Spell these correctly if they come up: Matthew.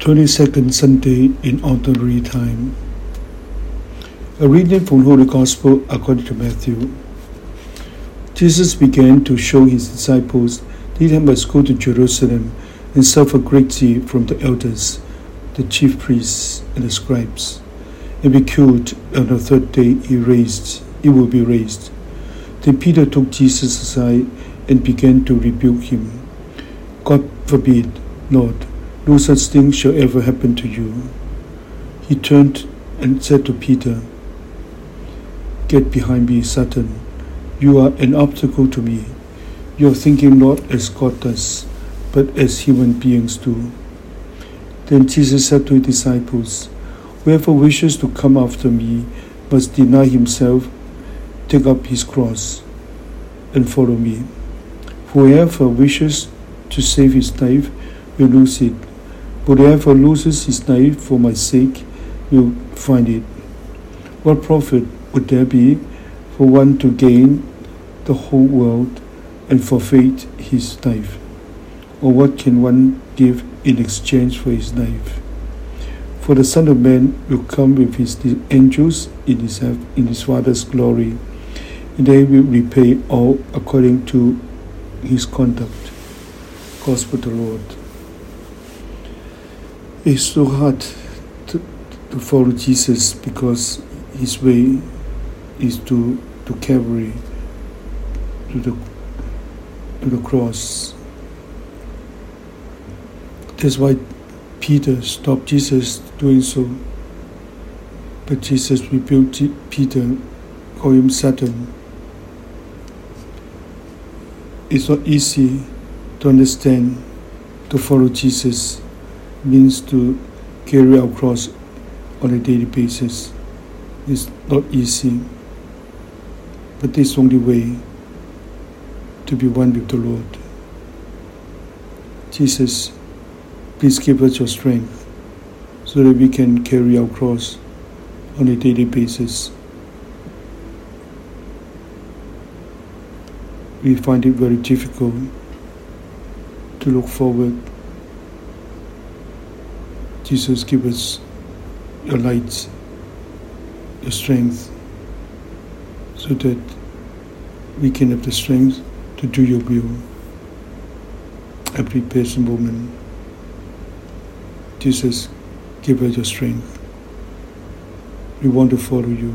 22nd Sunday in Ordinary Time. A reading from the Holy Gospel according to Matthew. Jesus began to show his disciples that they must go to Jerusalem and suffer greatly from the elders, the chief priests, and the scribes, and be killed, and on the third day he will be raised. Then Peter took Jesus aside and began to rebuke him. God forbid, Lord, no such thing shall ever happen to you. He turned and said to Peter, Get behind me, Satan. You are an obstacle to me. You are thinking not as God does, but as human beings do. Then Jesus said to his disciples, Whoever wishes to come after me must deny himself, take up his cross, and follow me. Whoever wishes to save his life will lose it, but whoever loses his life for my sake will find it. What profit would there be for one to gain the whole world and forfeit his life? Or what can one give in exchange for his life? For the Son of Man will come with his angels in his Father's glory, and they will repay all according to his conduct. Gospel of the Lord. It's so hard to follow Jesus because his way is to Calvary, to the cross. That's why Peter stopped Jesus doing so. But Jesus rebuked Peter, called him Satan. It's not easy to understand. To follow Jesus means to carry our cross on a daily basis. It's not easy, but it's the only way to be one with the Lord. Jesus, please give us your strength so that we can carry our cross on a daily basis. We find it very difficult to look forward. Jesus, give us your light, your strength, so that we can have the strength to do your will every present moment. Jesus, give us your strength. We want to follow you.